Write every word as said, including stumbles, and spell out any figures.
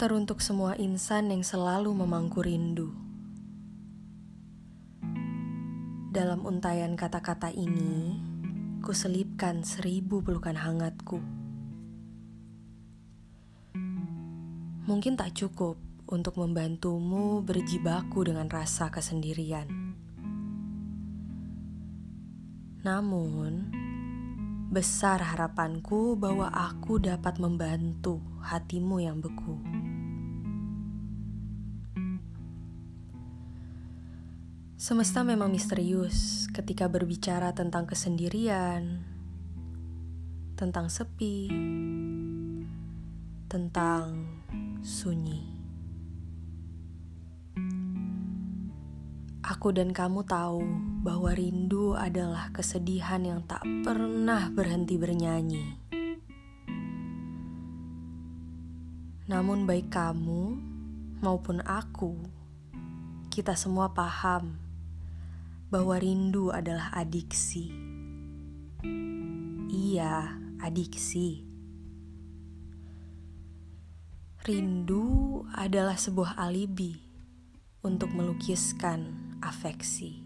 teruntuk semua insan yang selalu memangku rindu. Dalam untaian kata-kata ini, kuselipkan seribu pelukan hangatku. Mungkin tak cukup untuk membantumu berjibaku dengan rasa kesendirian. Namun, besar harapanku bahwa aku dapat membantu hatimu yang beku. Semesta memang misterius ketika berbicara tentang kesendirian, tentang sepi, tentang sunyi. Aku dan kamu tahu bahwa rindu adalah kesedihan yang tak pernah berhenti bernyanyi. Namun baik kamu maupun aku, kita semua paham bahwa rindu adalah adiksi. Iya, adiksi. Rindu adalah sebuah alibi untuk melukiskan afeksi.